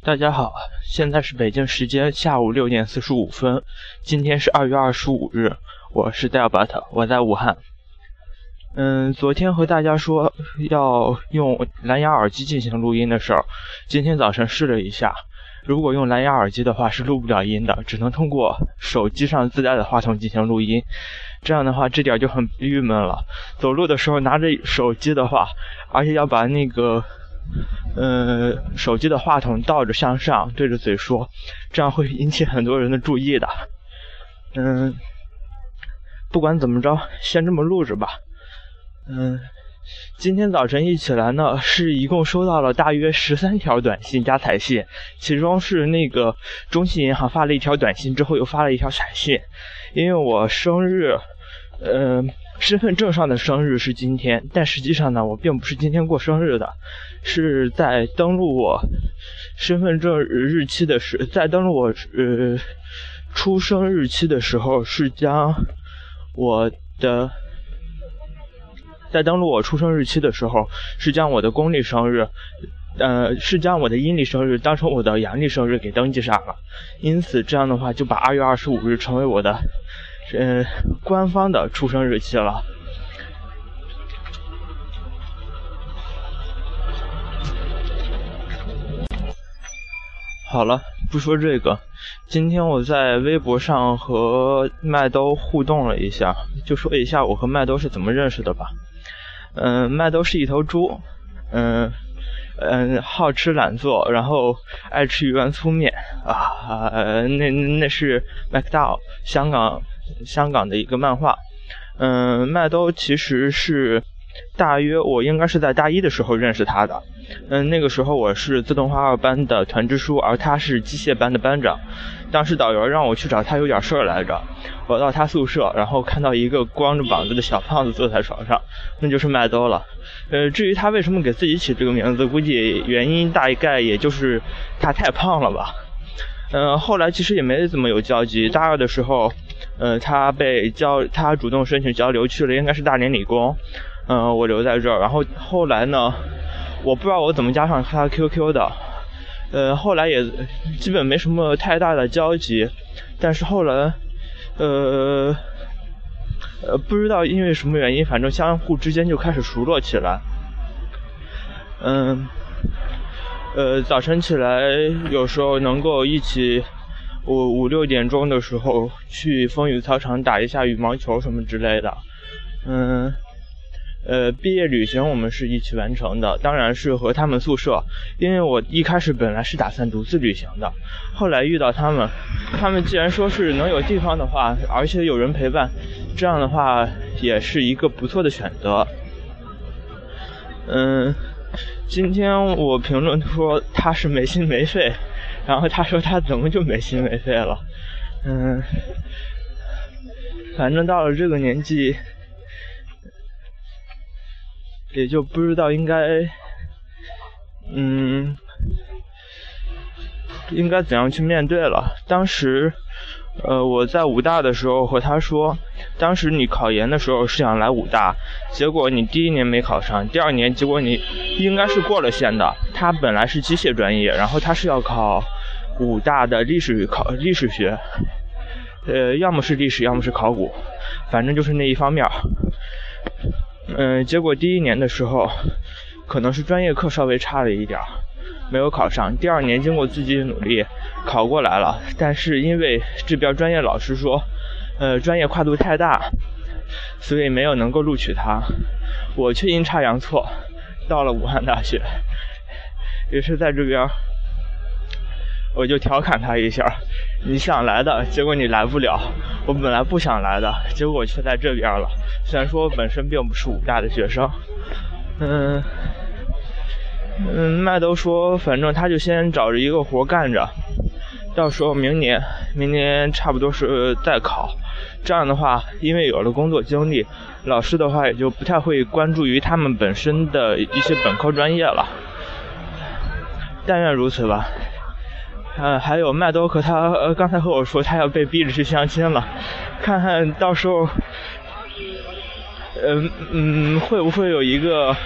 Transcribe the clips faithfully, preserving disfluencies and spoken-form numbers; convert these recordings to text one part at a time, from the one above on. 大家好，现在是北京时间下午六点四十五分，今天是二月二十五日，我是 Dellbut， 我在武汉。嗯，昨天和大家说要用蓝牙耳机进行录音的事儿，今天早晨试了一下，如果用蓝牙耳机的话是录不了音的，只能通过手机上自带的话筒进行录音。这样的话，这点就很郁闷了。走路的时候拿着手机的话，而且要把那个。呃、嗯，手机的话筒倒着向上对着嘴说，这样会引起很多人的注意的。嗯，不管怎么着，先这么录着吧。嗯，今天早晨一起来呢，是一共收到了大约十三条短信加彩信，其中是那个中信银行发了一条短信，之后又发了一条彩信，因为我生日，嗯。身份证上的生日是今天，但实际上呢，我并不是今天过生日的，是在登录我身份证日期的时，在登录我呃出生日期的时候，是将我的在登录我出生日期的时候，是将我的公历生日，呃，是将我的阴历生日当成我的阳历生日给登记上了，因此这样的话，就把二月二十五日成为我的。呃，官方的出生日期了。好了，不说这个。今天我在微博上和麦兜互动了一下，就说一下我和麦兜是怎么认识的吧。嗯、呃，麦兜是一头猪，嗯、呃、嗯、呃，好吃懒做，然后爱吃鱼丸粗面啊、呃，那那是麦兜，香港。香港的一个漫画，嗯，麦兜其实是大约我应该是在大一的时候认识他的，嗯，那个时候我是自动化二班的团支书，而他是机械班的班长。当时导游让我去找他有点事儿来着，我到他宿舍，然后看到一个光着膀子的小胖子坐在床上，那就是麦兜了。呃，至于他为什么给自己起这个名字，估计原因大概也就是他太胖了吧。嗯，后来其实也没怎么有交集。大二的时候。呃，他被交，他主动申请交流去了，应该是大连理工。嗯、呃，我留在这儿。然后后来呢，我不知道我怎么加上他 Q Q 的。呃，后来也基本没什么太大的交集。但是后来，呃，呃，不知道因为什么原因，反正相互之间就开始熟络起来。嗯，呃，早晨起来有时候能够一起。我五六点钟的时候去风雨操场打一下羽毛球什么之类的，嗯，呃，毕业旅行我们是一起完成的，当然是和他们宿舍，因为我一开始本来是打算独自旅行的，后来遇到他们，他们既然说是能有地方的话，而且有人陪伴，这样的话也是一个不错的选择，嗯，今天我评论说他是没心没肺。然后他说他怎么就没心没肺了，嗯，反正到了这个年纪，也就不知道应该，嗯，应该怎样去面对了。当时，呃，我在武大的时候和他说，当时你考研的时候是想来武大，结果你第一年没考上，第二年结果你应该是过了线的。他本来是机械专业，然后他是要考。武大的历史考历史学，呃，要么是历史，要么是考古，反正就是那一方面。嗯、呃，结果第一年的时候，可能是专业课稍微差了一点，没有考上。第二年经过自己的努力，考过来了。但是因为这边专业老师说，呃，专业跨度太大，所以没有能够录取他。我却阴差阳错到了武汉大学，也是在这边。我就调侃他一下，你想来的，结果你来不了。我本来不想来的，结果我却在这边了。虽然说我本身并不是武大的学生，嗯嗯，麦兜说，反正他就先找着一个活干着，到时候明年，明年差不多是再考。这样的话，因为有了工作经历，老师的话也就不太会关注于他们本身的一些本科专业了。但愿如此吧。呃，还有麦兜和他，呃，刚才和我说他要被逼着去相亲了，看看到时候，呃，嗯，会不会有一个，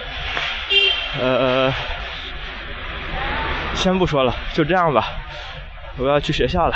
呃，先不说了，就这样吧，我要去学校了。